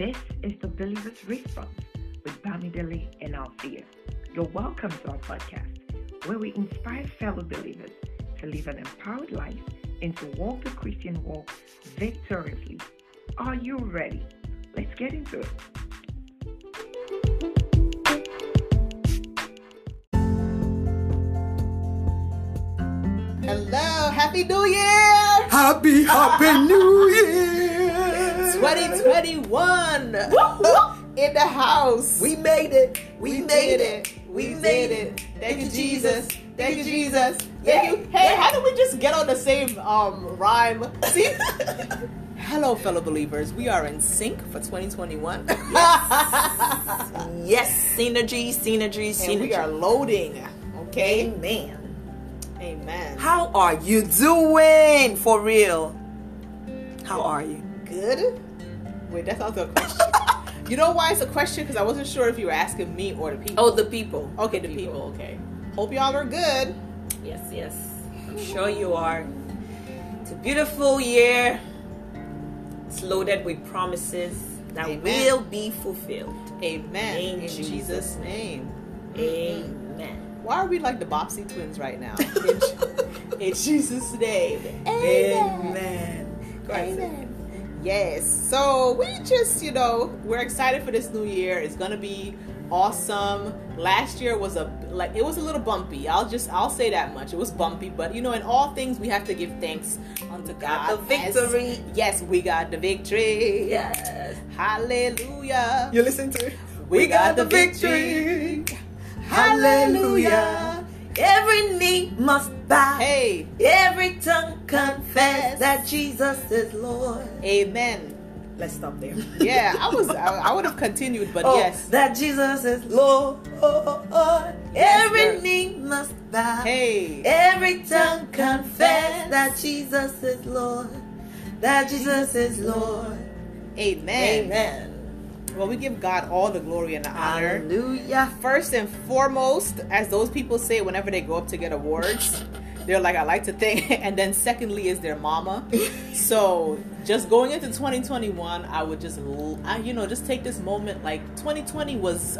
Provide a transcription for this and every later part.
This is The Believer's Response with Bami Dilly and Althea. You're welcome to our podcast, where we inspire fellow believers to live an empowered life and to walk the Christian walk victoriously. Are you ready? Let's get into it. Hello, Happy New Year! Happy New Year! 2021! In the house! We made it! We made it! Thank you, Jesus! Thank you, Jesus! Thank you! Hey, how did we just get on the same rhyme? See? Hello, fellow believers. We are in sync for 2021. Yes! Yes! Synergy! And we are loading. Okay? Amen. How are you doing? For real. How are you? Good? Wait, that's not the question. You know why it's a question? Because I wasn't sure if you were asking me or the people. Oh, the people. Okay, the people. Okay. Hope y'all are good. Yes. I'm sure you are. It's a beautiful year. It's loaded with promises that will be fulfilled. Amen. In Jesus' name. Amen. Why are we like the Bopsy twins right now? In Jesus' name. Amen. Amen. Yes. So we just, we're excited for this new year. It's going to be awesome. Last year was a little bumpy. I'll say that much. It was bumpy, but in all things we have to give thanks unto God. The victory. Yes, we got the victory. Yes. Hallelujah. You listen to it. We got the victory. Hallelujah. Every knee must bow. Hey. Every tongue confess that Jesus is Lord. Amen. Let's stop there. Yeah, I would have continued, but yes. That Jesus is Lord. Every knee must bow. Hey. Every tongue confess that Jesus is Lord. That Jesus is Lord. Amen. Well, we give God all the glory and the honor. Hallelujah. First and foremost, as those people say whenever they go up to get awards, they're like, I like to think. And then secondly is their mama. So just going into 2021, I would just take this moment. Like 2020 was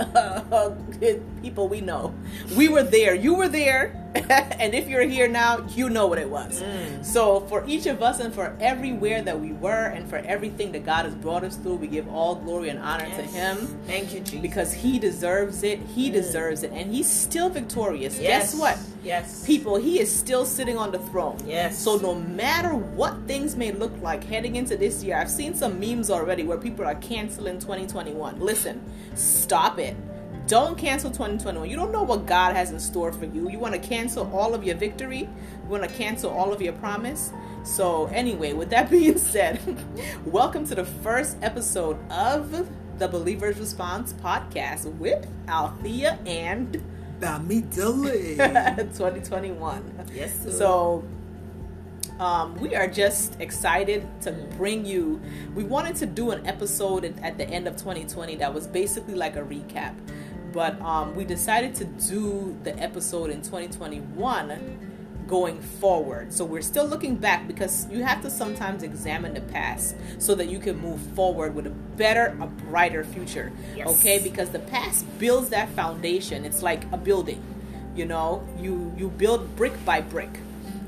people we know. We were there. You were there. And if you're here now, you know what it was. So for each of us and for everywhere that we were and for everything that God has brought us through, we give all glory and honor to him. Thank you, Jesus. Because he deserves it. He deserves it. And he's still victorious. Yes. Guess what? Yes. People, he is still sitting on the throne. Yes. So no matter what things may look like heading into this year, I've seen some memes already where people are canceling 2021. Listen, stop it. Don't cancel 2021. You don't know what God has in store for you. You want to cancel all of your victory. You want to cancel all of your promise. So anyway, with that being said, welcome to the first episode of The Believer's Response podcast with Althea and Bami Dilly. 2021. Yes, sir. So we are just excited to bring you. We wanted to do an episode at the end of 2020 that was basically like a recap. But we decided to do the episode in 2021 going forward. So we're still looking back because you have to sometimes examine the past so that you can move forward with a brighter future. Yes. Okay? Because the past builds that foundation. It's like a building. You build brick by brick.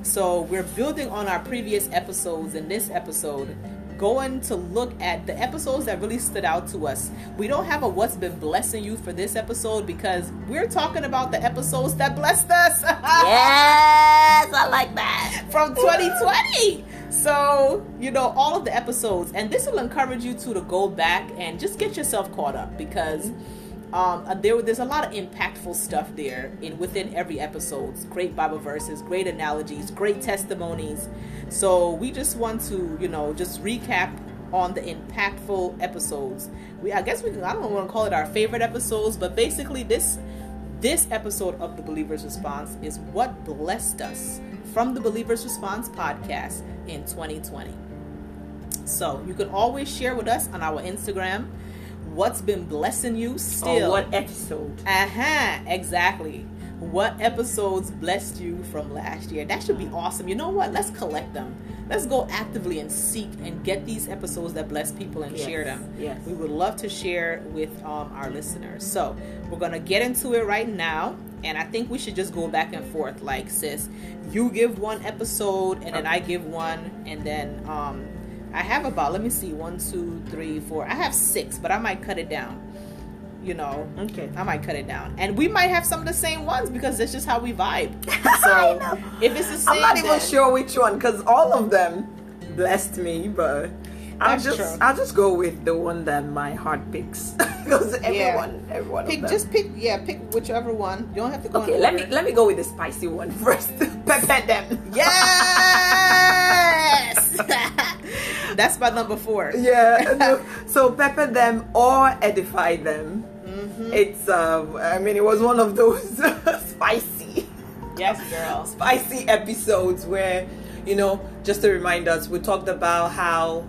So we're building on our previous episodes in this episode, going to look at the episodes that really stood out to us. We don't have a what's been blessing you for this episode because we're talking about the episodes that blessed us. Yes, I like that. From 2020. So, all of the episodes. And this will encourage you to go back and just get yourself caught up because there's a lot of impactful stuff there within every episode. Great Bible verses, great analogies, great testimonies. So we just want to, just recap on the impactful episodes. I don't want to call it our favorite episodes, but basically this episode of The Believer's Response is what blessed us from The Believer's Response podcast in 2020. So you can always share with us on our Instagram what's been blessing you still. Or what episode. Exactly. What episodes blessed you from last year? That should be awesome. You know what? Let's collect them. Let's go actively and seek and get these episodes that bless people and share them. Yes. We would love to share with our listeners. So we're going to get into it right now. And I think we should just go back and forth. Like, sis, you give one episode and then I give one. And then I have about, let me see, 1, 2, 3, 4. I have 6, but I might cut it down. You know, okay. I might cut it down, and we might have some of the same ones because that's just how we vibe. So if it's the same, I'm not even sure which one because all of them blessed me. But I'll just go with the one that my heart picks because everyone pick of them. Just pick whichever one. You don't have to go. Okay, let me go with the spicy one first. Pepper them. Yes. That's my number 4. Yeah. No. So pepper them or edify them. Mm-hmm. It's, I mean, it was one of those spicy. Yes, girl. Spicy episodes where, you know, just to remind us, we talked about how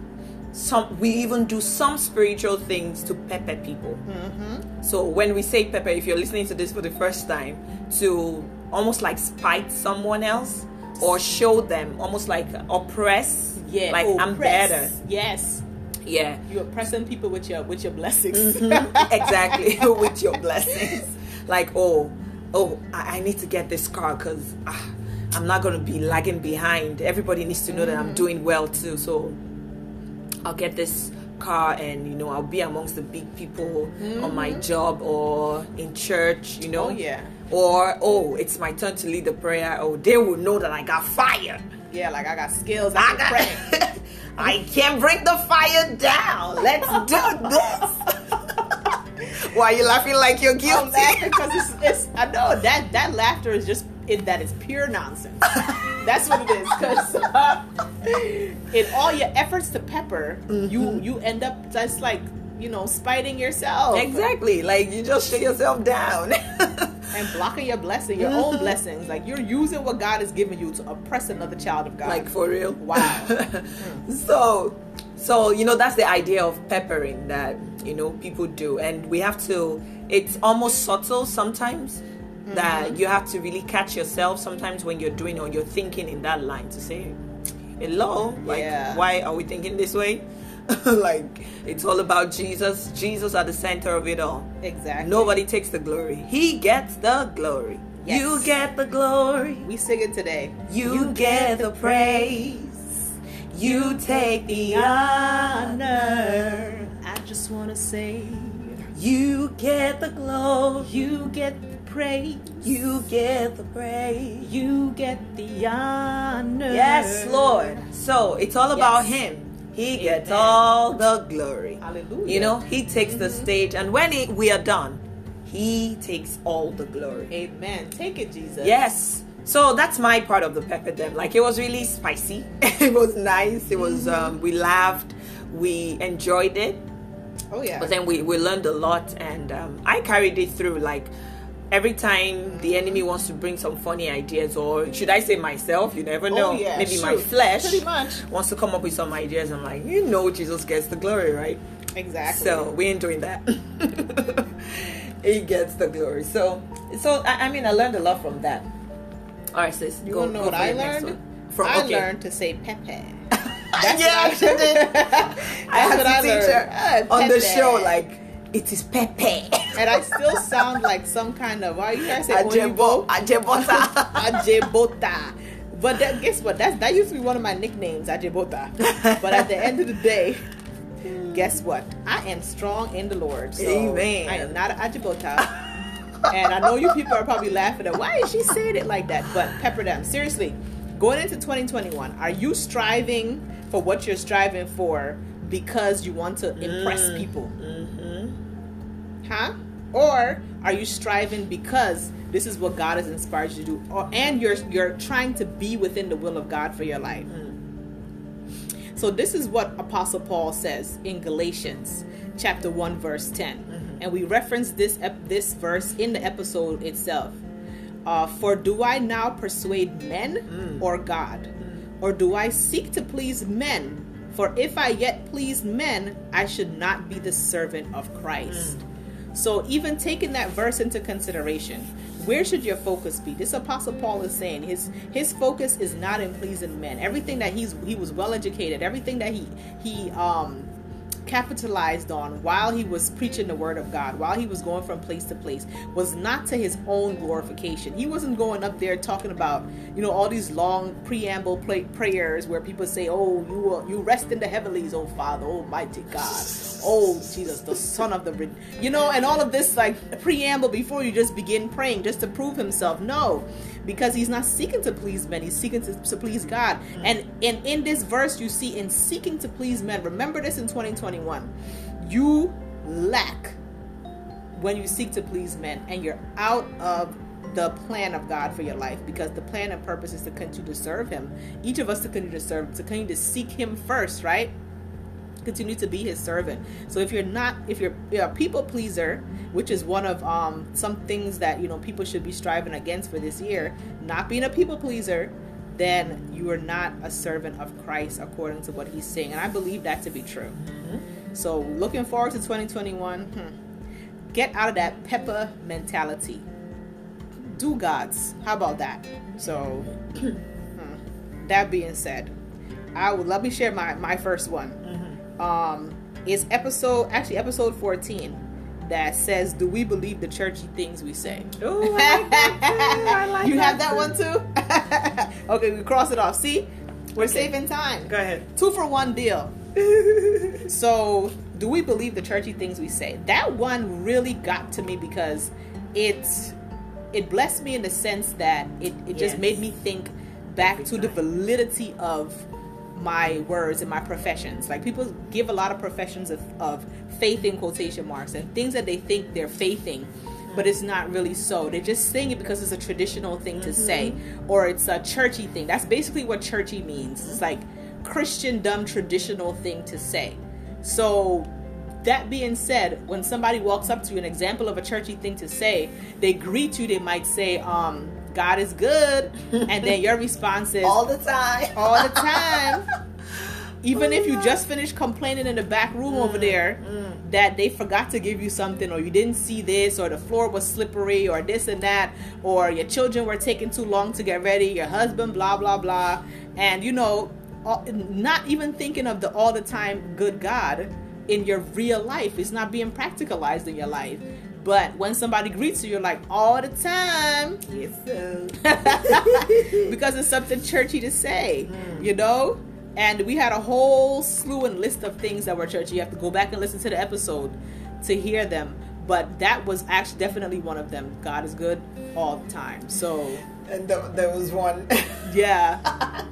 we even do some spiritual things to pepper people. Mm-hmm. So when we say pepper, if you're listening to this for the first time, to almost like spite someone else or show them, almost like oppress. Yeah, like I'm better. Yes. Yeah. You're oppressing people with your blessings. Mm-hmm. Exactly. With your blessings. Like, I need to get this car because I'm not going to be lagging behind. Everybody needs to know that I'm doing well too. So I'll get this car and, you know, I'll be amongst the big people on my job or in church, you know. Oh, yeah. Or, it's my turn to lead the prayer. Oh, they will know that I got fire. Yeah, like I got skills. I got. I can bring the fire down. Let's do this. Why are you laughing like you're guilty? I'm laughing because I know that laughter is just that is pure nonsense. That's what it is. Because in all your efforts to pepper, you end up just like, you know, spiting yourself. Exactly. Like you just shut yourself down. And blocking your blessing, your own blessings. Like you're using what God has given you to oppress another child of God. Like for real. Wow. So you know, that's the idea of peppering that, you know, people do. And we have to, it's almost subtle sometimes that you have to really catch yourself sometimes when you're doing or you're thinking in that line to say, hello, like why are we thinking this way? Like it's all about Jesus at the center of it all. Exactly. Nobody takes the glory. He gets the glory. Yes. You get the glory. We sing it today. You get the praise. You take the honor. I just want to say, you get the glory. You get the praise. You get the praise. You get the honor. Yes, Lord. So it's all about him. He gets all the glory. Hallelujah. You know, he takes the stage. And when we are done, he takes all the glory. Amen. Take it, Jesus. Yes. So that's my part of the pepper them. Like, it was really spicy. It was nice. It was, we laughed. We enjoyed it. Oh, yeah. But then we learned a lot. And I carried it through. Like, every time the enemy wants to bring some funny ideas, or should I say myself, you never know, maybe my flesh wants to come up with some ideas, I'm like, you know, Jesus gets the glory, right? Exactly. So we ain't doing that. He gets the glory. So I mean, I learned a lot from that. Alright, sis, you want to know what I learned? I learned to say Pepe. That's what I learned on the show, like, it is Pepe. And I still sound like some kind of, why you guys say Ajibota. But that, guess what? That used to be one of my nicknames, Ajibota. But at the end of the day, guess what? I am strong in the Lord. So amen. I am not an Ajibota. And I know you people are probably laughing at, why is she saying it like that? But pepper them. Seriously, going into 2021, are you striving for what you're striving for because you want to impress people? Huh? Or are you striving because this is what God has inspired you to do, and you're trying to be within the will of God for your life? So this is what Apostle Paul says in Galatians chapter 1 verse 10, and we referenced this verse in the episode itself. For do I now persuade men or God, or do I seek to please men? For if I yet please men, I should not be the servant of Christ. So even taking that verse into consideration, Where should your focus be? This Apostle Paul is saying his focus is not in pleasing men. Everything that he was well educated, everything that he capitalized on while he was preaching the word of God, while he was going from place to place, was not to his own glorification. He wasn't going up there talking about, all these long preamble prayers where people say, "Oh, you rest in the heavenlies, oh Father, Almighty God, oh Jesus, the Son of the," and all of this like preamble before you just begin praying just to prove himself. No, because he's not seeking to please men, he's seeking to please God. And in this verse you see, in seeking to please men, remember this in 2021, you lack when you seek to please men, and you're out of the plan of God for your life, because the plan and purpose is to continue to serve him. Each of us to continue to serve, to continue to seek him first, right? Continue to be his servant. So if you're a people pleaser, which is one of some things that people should be striving against for this year, not being a people pleaser, then you are not a servant of Christ according to what he's saying, and I believe that to be true. Mm-hmm. So looking forward to 2021. Get out of that pepper mentality. Do God's. How about that? So that being said, let me share my first one. It's episode 14 that says, "Do we believe the churchy things we say?" Oh, I like that too. You have that one too? Okay, we cross it off. See, we're saving time. Go ahead. 2-for-1 deal. So, do we believe the churchy things we say? That one really got to me because it blessed me in the sense that it just made me think back to the validity of my words and my professions. Like, people give a lot of professions of faith in quotation marks and things that they think they're faithing, but it's not really so. They're just saying it because it's a traditional thing to say, or it's a churchy thing. That's basically what churchy means. It's like Christian dumb traditional thing to say. So that being said, when somebody walks up to you, an example of a churchy thing to say, they greet you, they might say, God is good, and then your response is all the time even if you just finished complaining in the back room over there that they forgot to give you something, or you didn't see this, or the floor was slippery, or this and that, or your children were taking too long to get ready, your husband blah blah blah, and not even thinking of the all the time good God in your real life. It's not being practicalized in your life. But when somebody greets you, you're like, all the time. Yes, sir. Because it's something churchy to say, And we had a whole slew and list of things that were churchy. You have to go back and listen to the episode to hear them. But that was actually definitely one of them. God is good all the time. So, and there was one. Yeah.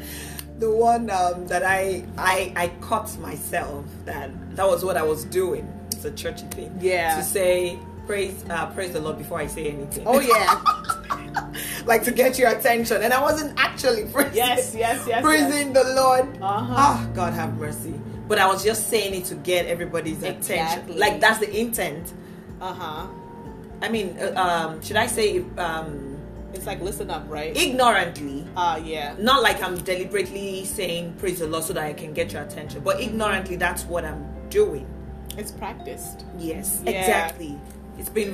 The one that I caught myself that was what I was doing. It's a churchy thing. Yeah. To say, praise the Lord before I say anything. Oh yeah. Like, to get your attention, and I wasn't actually praising. Yes. Praising the Lord. Oh, God have mercy. But I was just saying it to get everybody's attention. Like, that's the intent. I mean, should I say? It's like, listen up, right? Ignorantly. Yeah. Not like I'm deliberately saying praise the Lord so that I can get your attention, but ignorantly, that's what I'm doing. It's practiced. Yes, yeah. Exactly. It's been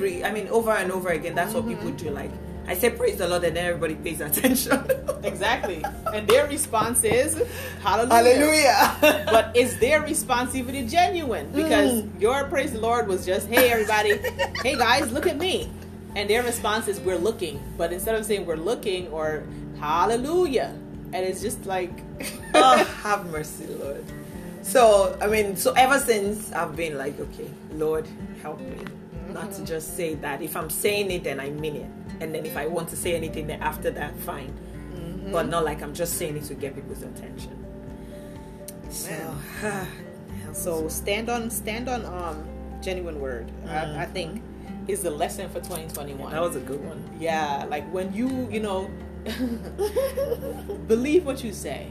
over and over again. That's what people do. Like, I say praise the Lord, and then everybody pays attention. Exactly. And their response is hallelujah. But is their response even genuine? Because your praise the Lord was just, hey everybody, hey guys, look at me. And their response is, we're looking. But instead of saying we're looking, or hallelujah, and it's just like, oh, have mercy, Lord. So, so ever since, I've been like, okay, Lord, help me not to just say that. If I'm saying it, then I mean it. And then if I want to say anything after that, fine. But not like I'm just saying it to get people's attention. So stand on genuine word. I think is the lesson for 2021. That was a good one. Yeah, like when you believe what you say.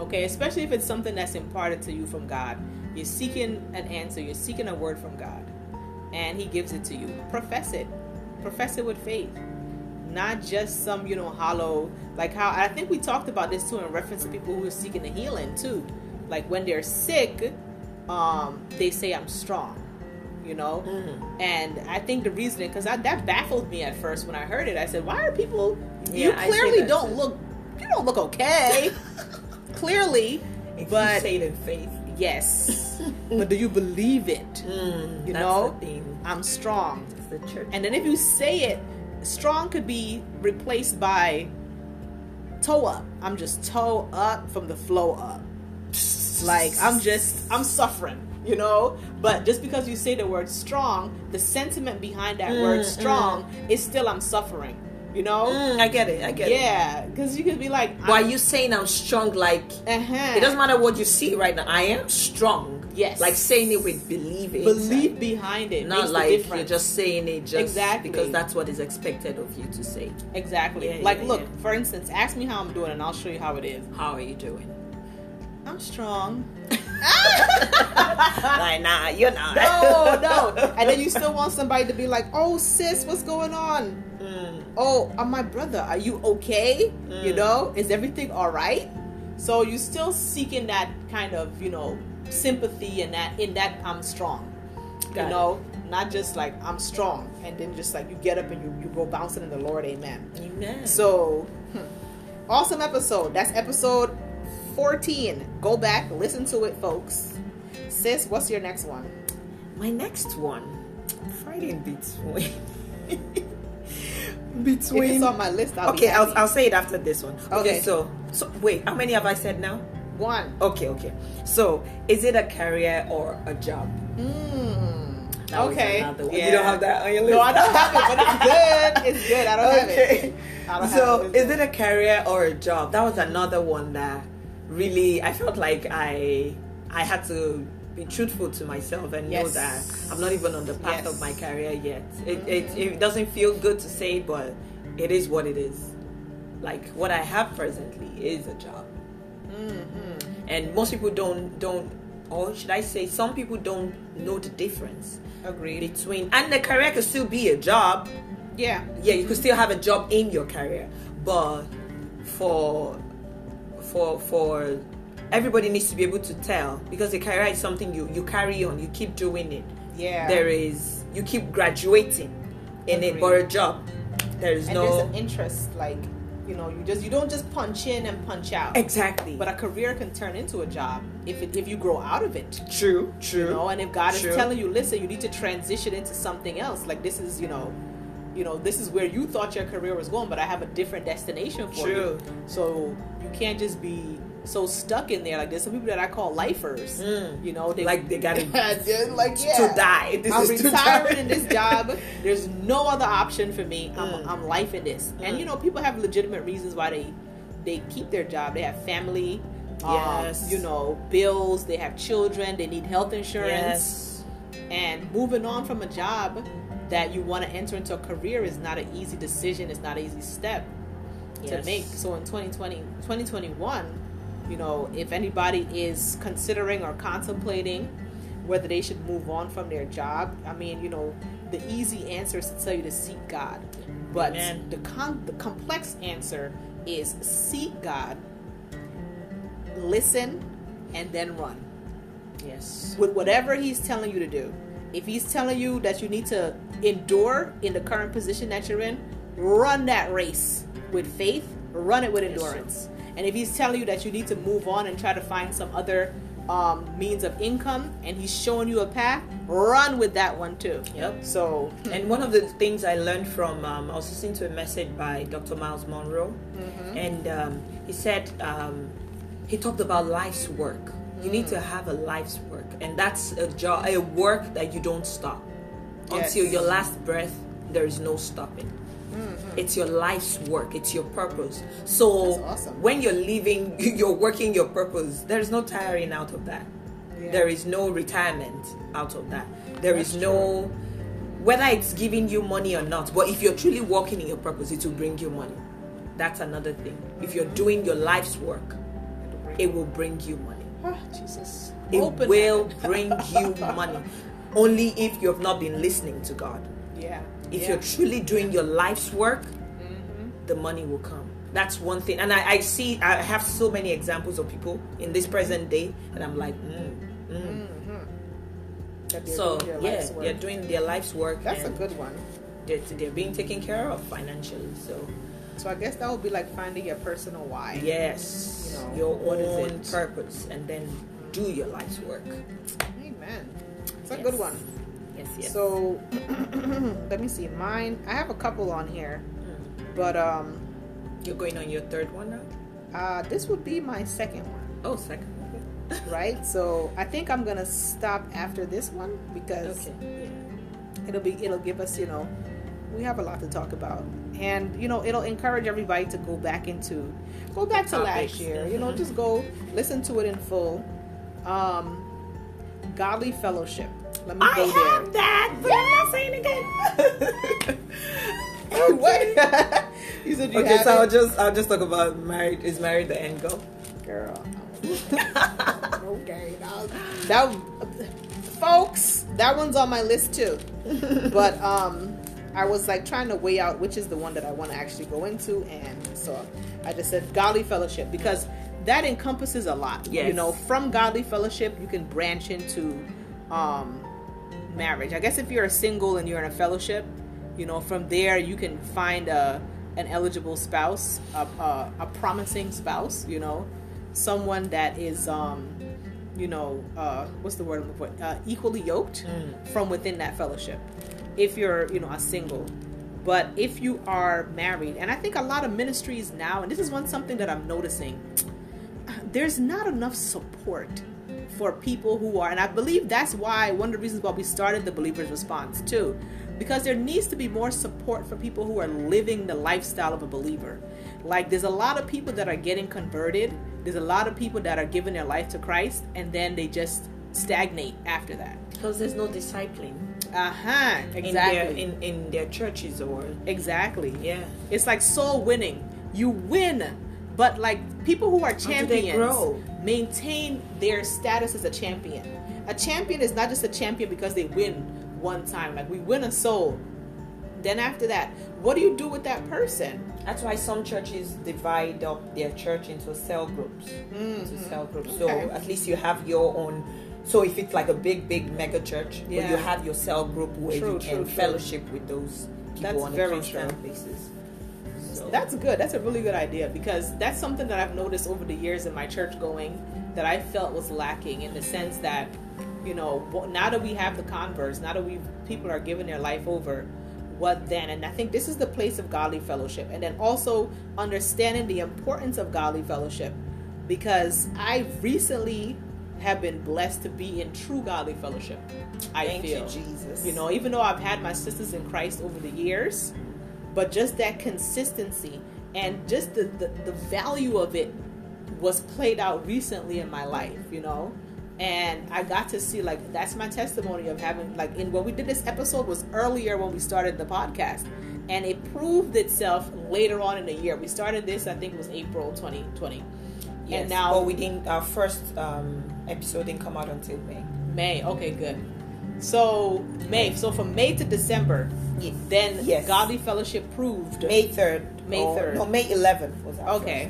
Okay, especially if it's something that's imparted to you from God. You're seeking an answer. You're seeking a word from God, and he gives it to you. Profess it with faith, not just some hollow, like how I think we talked about this too in reference to people who are seeking the healing too. Like when they're sick, they say I'm strong, you know? Mm-hmm. And I think the reasoning, because that baffled me at first when I heard it. I said, why are people, you don't look okay. Clearly. But you say it in faith. Yes. But do you believe it? You know? I'm strong. The church. And then if you say it, strong could be replaced by toe up. I'm just toe up from the flow up. Like, I'm suffering, you know? But just because you say the word strong, the sentiment behind that word strong is still I'm suffering, you know? I get it. Yeah, because you could be like... Why you saying I'm strong, like... Uh-huh. It doesn't matter what you see right now. I am strong. Yes. Like saying it with believing. Believe behind it. Not like you're just saying it just exactly. Because that's what is expected of you to say. Exactly. Yeah, like, look, for instance, ask me how I'm doing and I'll show you how it is. How are you doing? I'm strong. Like, nah, you're not. No. And then you still want somebody to be like, oh, sis, what's going on? Oh, my brother, are you okay? You know, is everything all right? So you're still seeking that kind of, you know, sympathy and that in that I'm strong. Got you know, it. Not just like I'm strong and then just like you get up and you go bouncing in the Lord. Amen. So awesome episode. That's episode 14. Go back, listen to it, folks. Sis, what's your next one? My next one, Friday in between. If it's on my list, I'll say it after this one. Okay. So wait, how many have I said now? One. Okay. So, is it a career or a job? Okay. Yeah. You don't have that on your list. No, I don't have it, but it's good. It's good. I don't have it. Is it a career or a job? That was another one that really I felt like I had to be truthful to myself and know that I'm not even on the path of my career yet. It doesn't feel good to say, but it is what it is. Like what I have presently is a job. Mm-hmm. And most people don't, or should I say, some people don't know the difference. Agreed. Between, and the career could still be a job. Yeah. Yeah, you could still have a job in your career, but for everybody needs to be able to tell, because a career is something you carry on, you keep doing it. Yeah. There is, you keep graduating in Agreed. It, but a job, there is and no. There's an interest, like. You know, you don't just punch in and punch out. Exactly. But a career can turn into a job if you grow out of it. True. You know, and if God is telling you, listen, you need to transition into something else. Like this is, this is where you thought your career was going, but I have a different destination for you. So you can't just be so stuck in there. Like there's some people that I call lifers. You know, they got it to die. I'm retiring in this job. There's no other option for me. I'm life in this. And you know, people have legitimate reasons why they keep their job. They have family, bills. They have children. They need health insurance. Yes. And moving on from a job that you want to enter into a career is not an easy decision. It's not an easy step to make. So in 2021. You know, if anybody is considering or contemplating whether they should move on from their job, I mean, you know, the easy answer is to tell you to seek God. But the complex answer is seek God, listen, and then run. Yes. With whatever he's telling you to do. If he's telling you that you need to endure in the current position that you're in, run that race with faith, run it with endurance. And if he's telling you that you need to move on and try to find some other means of income, and he's showing you a path, run with that one too. Yep. So, and one of the things I learned from, I was listening to a message by Dr. Miles Monroe, and he said, he talked about life's work. You need to have a life's work, and that's a work that you don't stop until your last breath. There is no stopping. It's your life's work. It's your purpose. So awesome. When you're living, you're working your purpose. There is no tiring out of that. Yeah. There is no retirement out of that. There is no, whether it's giving you money or not, but if you're truly working in your purpose, it will bring you money. That's another thing. If you're doing your life's work, it will bring you money. Oh, Jesus. It will bring you money. Only if you have not been listening to God. Yeah. If you're truly doing your life's work, the money will come. That's one thing. And I have so many examples of people in this present day, and I'm like, That so doing they're doing their life's work. That's a good one. They're being taken care of financially. So I guess that would be like finding your personal why. Yes, you know, your own purpose, and then do your life's work. Amen. It's a good one. Yes. So let me see mine. I have a couple on here, but you're going on your third one now. This would be my second one. Oh, second. Right, so I think I'm gonna stop after this one because it'll give us, you know, we have a lot to talk about, and you know, it'll encourage everybody to go back to last year. You know, just go listen to it in full. Godly fellowship. Let me go there. I have that, but I'm not saying again. What? You said you okay, have so it? I'll just talk about married. Is married the end goal, girl? Okay, that folks, that one's on my list too. But I was like trying to weigh out which is the one that I want to actually go into, and so I just said godly fellowship because that encompasses a lot. Yes. You know, from godly fellowship you can branch into marriage. I guess if you're a single and you're in a fellowship, you know, from there you can find an eligible spouse, a promising spouse, you know. Someone that is, you know, what's the word? Equally yoked from within that fellowship. If you're, you know, a single, but if you are married, and I think a lot of ministries now, and this is something that I'm noticing, there's not enough support for people who are, and I believe that's why one of the reasons why we started the Believer's Response too, because there needs to be more support for people who are living the lifestyle of a believer. Like there's a lot of people that are getting converted. There's a lot of people that are giving their life to Christ, and then they just stagnate after that. Because there's no discipling. Exactly. In their churches or... Exactly. Yeah. It's like soul winning. You win, but like people who are champions maintain their status as a champion. A champion is not just a champion because they win one time. Like we win a soul. Then after that, what do you do with that person? That's why some churches divide up their church into cell groups. So at least you have your own. So if it's like a big mega church, but you have your cell group where you can fellowship with those people on a constant basis. So that's good. That's a really good idea because that's something that I've noticed over the years in my church going that I felt was lacking in the sense that, you know, now that we have the converts, now that people are giving their life over. What then? And I think this is the place of godly fellowship, and then also understanding the importance of godly fellowship, because I recently have been blessed to be in true godly fellowship. Thank you, Jesus. You know, even though I've had my sisters in Christ over the years, but just that consistency and just the value of it was played out recently in my life, you know. And I got to see, like, that's my testimony of having, like, in when we did this episode was earlier when we started the podcast. And it proved itself later on in the year. We started this, I think it was April 2020. Yes, and now... Well, our first episode didn't come out until May. Okay, good. So, May. So, from May to December, then Godly Fellowship proved... May 3rd. No, May 11th was our first.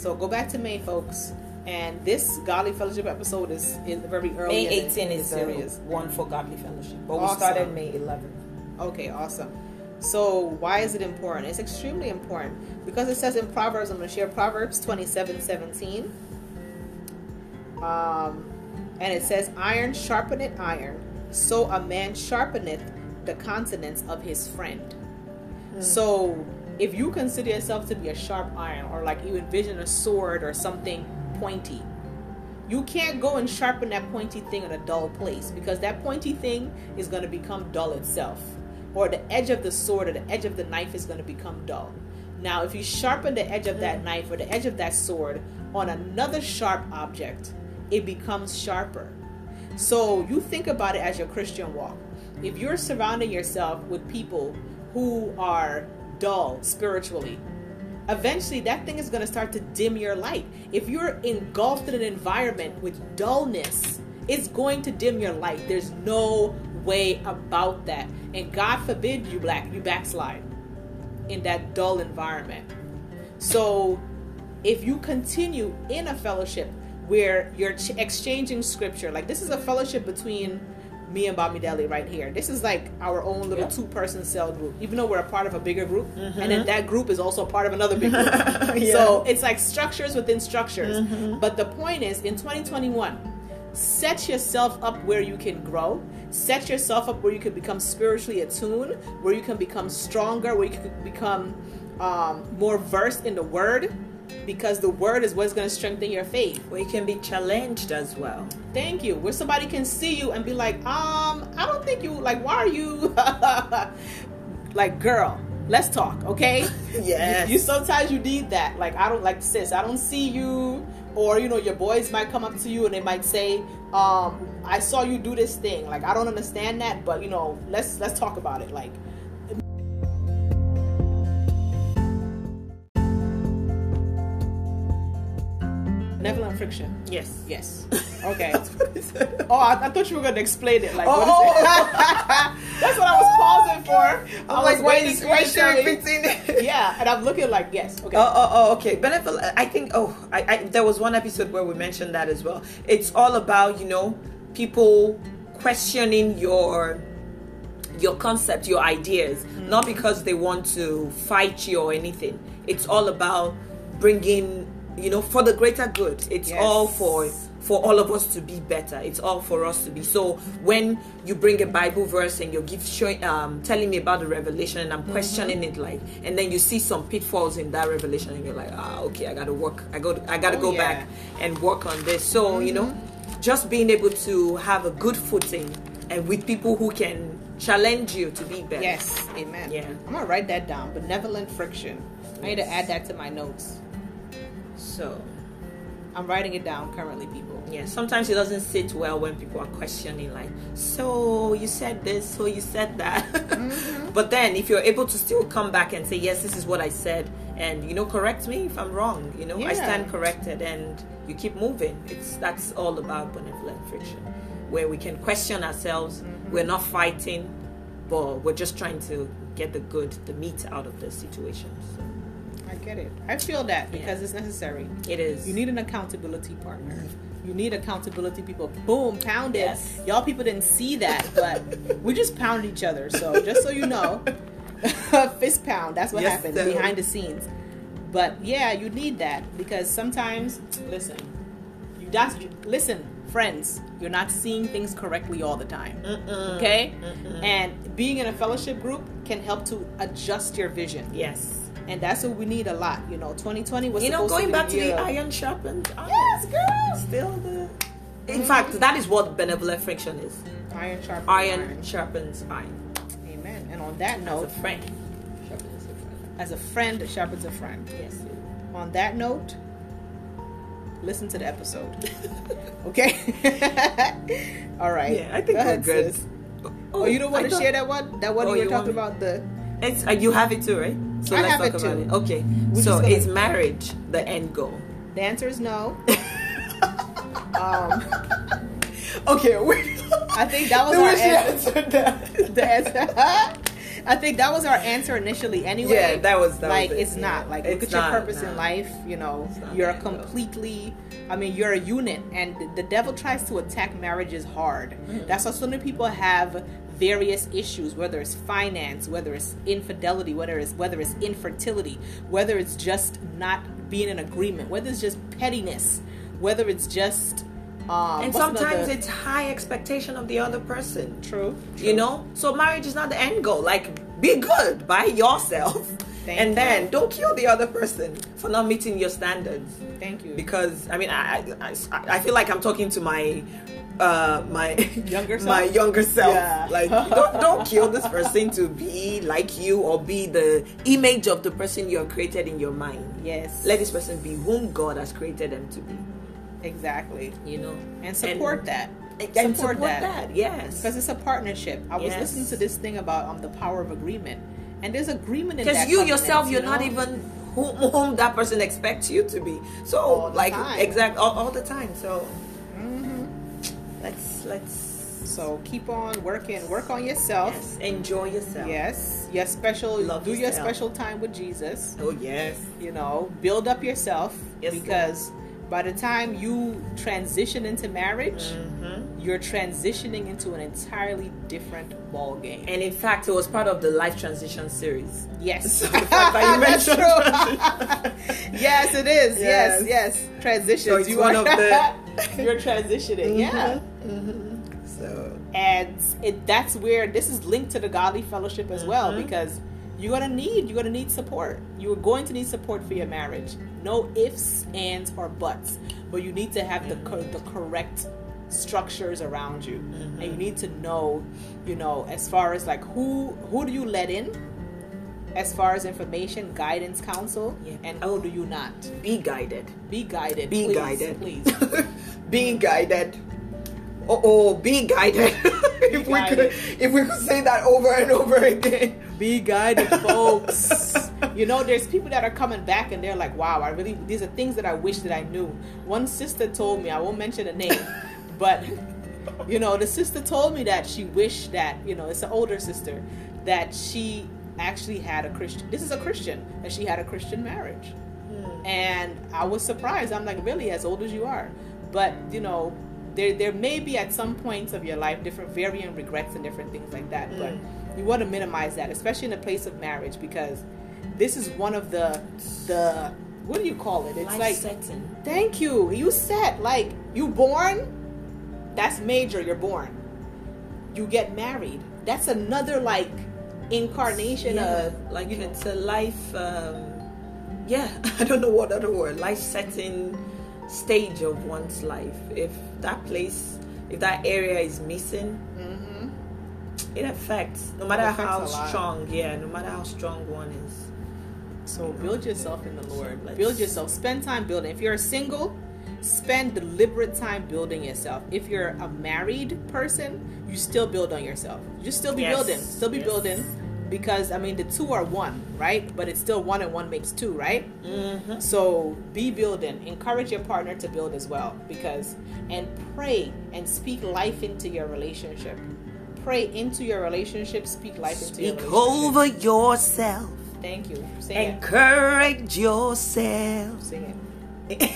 So, go back to May, folks. And this Godly Fellowship episode is very early. May 18 is the one for Godly Fellowship. But we started May 11th. Okay, awesome. So why is it important? It's extremely important. Because it says in Proverbs, I'm going to share Proverbs 27:17. And it says, iron sharpeneth iron, so a man sharpeneth the countenance of his friend. So if you consider yourself to be a sharp iron, or like you envision a sword or something pointy, you can't go and sharpen that pointy thing in a dull place, because that pointy thing is going to become dull itself, or the edge of the sword or the edge of the knife is going to become dull. Now if you sharpen the edge of that knife or the edge of that sword on another sharp object, it becomes sharper. So you think about it as your Christian walk. If you're surrounding yourself with people who are dull spiritually, eventually that thing is going to start to dim your light. If you're engulfed in an environment with dullness, it's going to dim your light. There's no way about that. And God forbid you backslide in that dull environment. So if you continue in a fellowship where you're exchanging scripture, like this is a fellowship between me and Bami Dilly right here. This is like our own little two-person cell group, even though we're a part of a bigger group. Mm-hmm. And then that group is also a part of another big group. So it's like structures within structures. Mm-hmm. But the point is, in 2021, set yourself up where you can grow. Set yourself up where you can become spiritually attuned, where you can become stronger, where you can become more versed in the Word, because the Word is what's going to strengthen your faith. Where you can be challenged as well. Thank you. Where somebody can see you and be like, I don't think you, like, why are you, like, girl, let's talk, okay? Yes. You sometimes you need that. Like, I don't, like, sis, I don't see you. Or, you know, your boys might come up to you and they might say, I saw you do this thing. Like, I don't understand that, but, you know, let's talk about it. Like, benevolent friction. Yes. Yes. Okay. I thought you were going to explain it. Like, what is it? That's what I was pausing for. I was waiting. Why should I repeating it? Yeah. And I'm looking like, yes. Okay. Okay. Benevolent. I think, there was one episode where we mentioned that as well. It's all about, you know, people questioning your concept, your ideas, mm-hmm. not because they want to fight you or anything. It's all about bringing, you know, for the greater good. It's all for all of us to be better. It's all for us to be. So when you bring a Bible verse and you give telling me about the revelation and I'm questioning it, like, and then you see some pitfalls in that revelation and you're like, okay, I gotta work. I gotta go back and work on this. So you know, just being able to have a good footing and with people who can challenge you to be better. Yes, amen. Yeah, I'm gonna write that down. Benevolent friction. Yes. I need to add that to my notes. So I'm writing it down currently, people. Yeah, sometimes it doesn't sit well when people are questioning, like, so you said this, so you said that. Mm-hmm. But then if you're able to still come back and say, yes, this is what I said, and, you know, correct me if I'm wrong, you know, I stand corrected, and you keep moving. That's all about benevolent friction, where we can question ourselves. Mm-hmm. We're not fighting, but we're just trying to get the meat out of the situation. So I get it. I feel that because it's necessary. It is. You need an accountability partner. You need accountability people. Boom, pound it. Yes. Y'all people didn't see that, but we just pound each other. So just so you know, fist pound. That's what happens behind the scenes. But yeah, you need that because sometimes, friends, you're not seeing things correctly all the time. Mm-mm. Okay? Mm-mm. And being in a fellowship group can help to adjust your vision. Yes. And that's what we need a lot, you know. 2020 was, you know, going back to the iron sharpened iron. Yes, girl. Still in fact, that is what benevolent friction is. Iron sharpens iron. Iron sharpens iron. Amen. And on that note, as a friend sharpens a friend. As a friend sharpens a friend. Yes. On that note, listen to the episode. Okay. All right. Yeah, I think we're good. Oh, you don't want to share that one? That one you were talking about It's you have it too, right? So I let's have talk it about too. It. Okay. So is marriage the end goal? The answer is no. Okay. I think that was our answer. I think that was our answer initially. Anyway. Yeah, that was it. It's not like look at your purpose in life. You know, you're completely. I mean, you're a unit, and the devil tries to attack marriages hard. Mm-hmm. That's why so many people have various issues, whether it's finance, whether it's infidelity, whether it's infertility, whether it's just not being in agreement, whether it's just pettiness, whether it's just and sometimes it's high expectation of the other person. True. You know, so marriage is not the end goal. Like, be good by yourself. And then don't kill the other person for not meeting your standards. Thank you. Because I mean, I feel like I'm talking to my younger self. Yeah. Like, don't kill this person to be like you or be the image of the person you are created in your mind. Yes. Let this person be whom God has created them to be. Exactly. You know, and support that. And support that. Yes. Because it's a partnership. I was listening to this thing about the power of agreement. And there's agreement in that. Because you yourself, you're not even whom that person expects you to be. So, like, exactly, all the time. So, So keep on working. Work on yourself. Yes. Enjoy yourself. Yes. Your special. Love do yourself. Your special time with Jesus. Oh yes. You know, build up yourself because by the time you transition into marriage. Mm-hmm. you're transitioning into an entirely different ball game. And in fact, it was part of the life transition series. Yes. So the fact that you mentioned transition. Yes, it is. Yes, yes. Transitions. So it's one of the... You're transitioning. Mm-hmm. Yeah. Mm-hmm. So. And that's where this is linked to the godly fellowship as well, because you're going to need support. You're going to need support for your marriage. No ifs, ands, or buts. But you need to have the correct structures around you. Mm-hmm. And you need to know, as far as like who do you let in, as far as information, guidance, counsel, and who do you not? Be guided. Be guided. Be guided. Please. Be guided. Oh, be guided. If we could say that over and over again. Be guided, folks. There's people that are coming back and they're like, wow, these are things that I wish that I knew. One sister told me, I won't mention the name, but the sister told me that she wished that, it's an older sister, that she actually had a Christian. This is a Christian, and she had a Christian marriage. Mm. And I was surprised. I'm like, really, as old as you are? But, There may be at some points of your life different varying regrets and different things like that, but you want to minimize that, especially in the place of marriage, because this is one of the what do you call it? It's life like setting. Thank you. You set like you born, that's major. You're born. You get married. That's another like incarnation of like it's a life. I don't know what other word. Life setting. Stage of one's life. If that place, if that area is missing, it affects. No matter how strong one is. So build yourself in the Lord. Build yourself. Spend time building. If you're single, spend deliberate time building yourself. If you're a married person, you still build on yourself. You still be building. Still be building. Because, the two are one, right? But it's still one and one makes two, right? Mm-hmm. So be building. Encourage your partner to build as well. And pray and speak life into your relationship. Pray into your relationship. Speak life into your relationship. Speak over yourself. Thank you. Sing Encourage it. Yourself. Sing it. Sing it.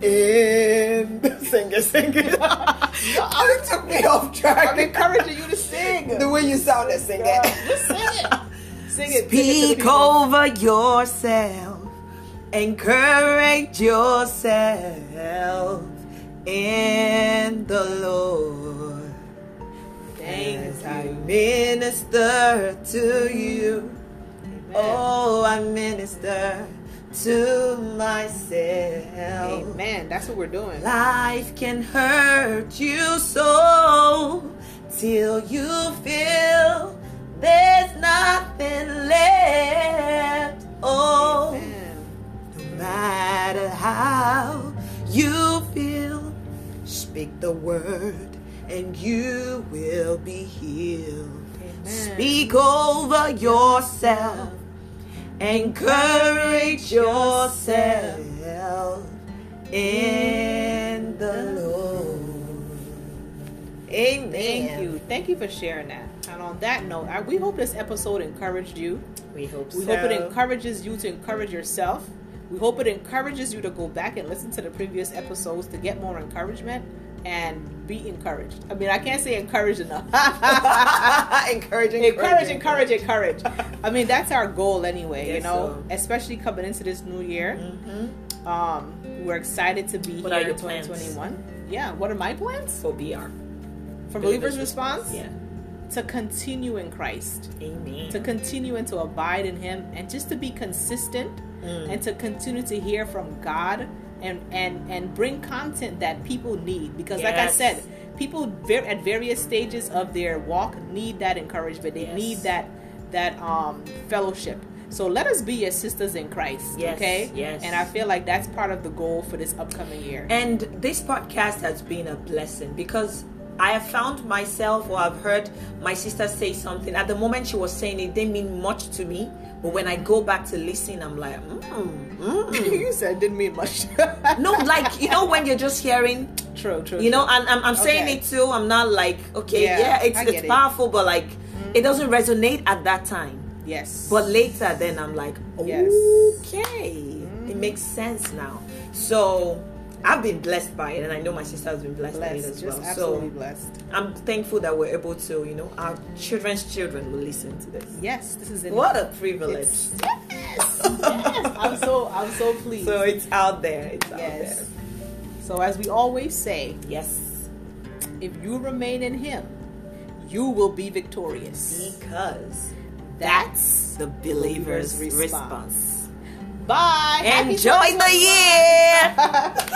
You took me off track. I'm encouraging you to sing. The way you sound is sing it. Just sing it. Sing it. Speak it over yourself. Encourage yourself in the Lord. Thanks. I minister to you. Amen. Oh, I minister to myself. Amen. That's what we're doing. Life can hurt you so till you feel there's nothing left. Oh, amen. No matter how you feel, speak the word and you will be healed. Amen. Speak over yourself. Encourage yourself in the Lord. Amen. Thank you. Thank you for sharing that. And on that note, we hope this episode encouraged you. We hope so. We hope it encourages you to encourage yourself. We hope it encourages you to go back and listen to the previous episodes to get more encouragement and be encouraged. I can't say encourage enough. Encourage. That's our goal anyway, so. Especially coming into this new year. Mm-hmm. We're excited to be here in 2021. Plans? Yeah, what are my plans? For BR. For Believer's Response? Yeah. To continue in Christ. Amen. To continue and to abide in Him and just to be consistent and to continue to hear from God and bring content that people need, because like I said, people at various stages of their walk need that encouragement. They need that fellowship. So let us be your sisters in Christ. Okay? Yes. And I feel like that's part of the goal for this upcoming year. And this podcast has been a blessing because I have found myself, or I've heard my sister say something. At the moment she was saying it didn't mean much to me, but when I go back to listen, I'm like, You said it didn't mean much. No, when you're just hearing. True. And I'm saying it too. I'm not like, it's powerful, but it doesn't resonate at that time. Yes. But later, then I'm like, okay, it makes sense now. So I've been blessed by it, and I know my sister has been blessed by it as well. Absolutely so blessed. I'm thankful that we're able to, you know, our children's children will listen to this. Yes, this is it. What a privilege. It's, yes, yes. I'm so pleased. So it's out there. It's yes. out there. So as we always say, yes, if you remain in Him, you will be victorious. Because that's the believer's response. Bye. Enjoy the year.